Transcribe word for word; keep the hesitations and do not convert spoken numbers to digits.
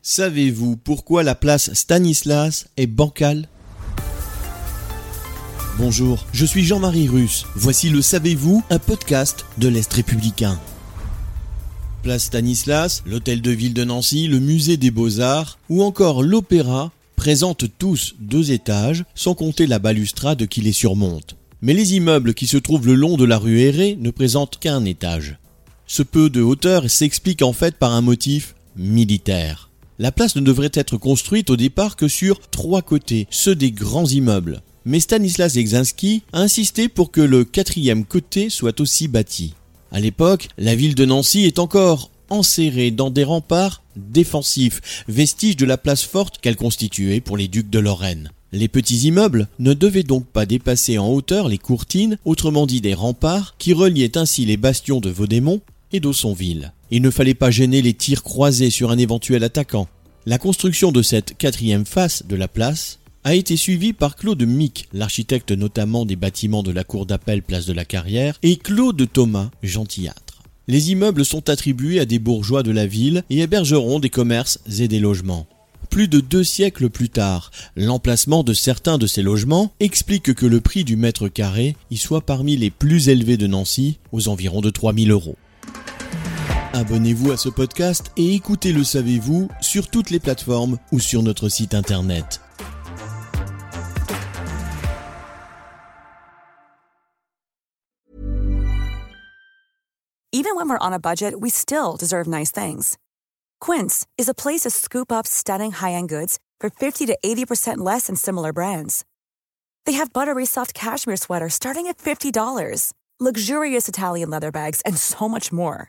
Savez-vous pourquoi la place Stanislas est bancale ? Bonjour, je suis Jean-Marie Russe. Voici le Savez-vous, un podcast de l'Est Républicain. Place Stanislas, l'hôtel de ville de Nancy, le musée des Beaux-Arts ou encore l'Opéra présentent tous deux étages, sans compter la balustrade qui les surmonte. Mais les immeubles qui se trouvent le long de la rue Héré ne présentent qu'un étage. Ce peu de hauteur s'explique en fait par un motif militaire. La place ne devrait être construite au départ que sur trois côtés, ceux des grands immeubles. Mais Stanislas Leszczynski a insisté pour que le quatrième côté soit aussi bâti. À l'époque, la ville de Nancy est encore enserrée dans des remparts défensifs, vestiges de la place forte qu'elle constituait pour les ducs de Lorraine. Les petits immeubles ne devaient donc pas dépasser en hauteur les courtines, autrement dit des remparts, qui reliaient ainsi les bastions de Vaudémont et d'Aussonville. Il ne fallait pas gêner les tirs croisés sur un éventuel attaquant. La construction de cette quatrième face de la place a été suivie par Claude Mique, l'architecte notamment des bâtiments de la cour d'appel Place de la Carrière, et Claude Thomas, gentillâtre. Les immeubles sont attribués à des bourgeois de la ville et hébergeront des commerces et des logements. Plus de deux siècles plus tard, l'emplacement de certains de ces logements explique que le prix du mètre carré y soit parmi les plus élevés de Nancy, aux environs de trois mille euros. Abonnez-vous à ce podcast et écoutez Le Savez-vous sur toutes les plateformes ou sur notre site internet. Even when we're on a budget, we still deserve nice things. Quince is a place to scoop up stunning high-end goods for fifty to eighty percent less than similar brands. They have buttery soft cashmere sweaters starting at fifty dollars, luxurious Italian leather bags, and so much more.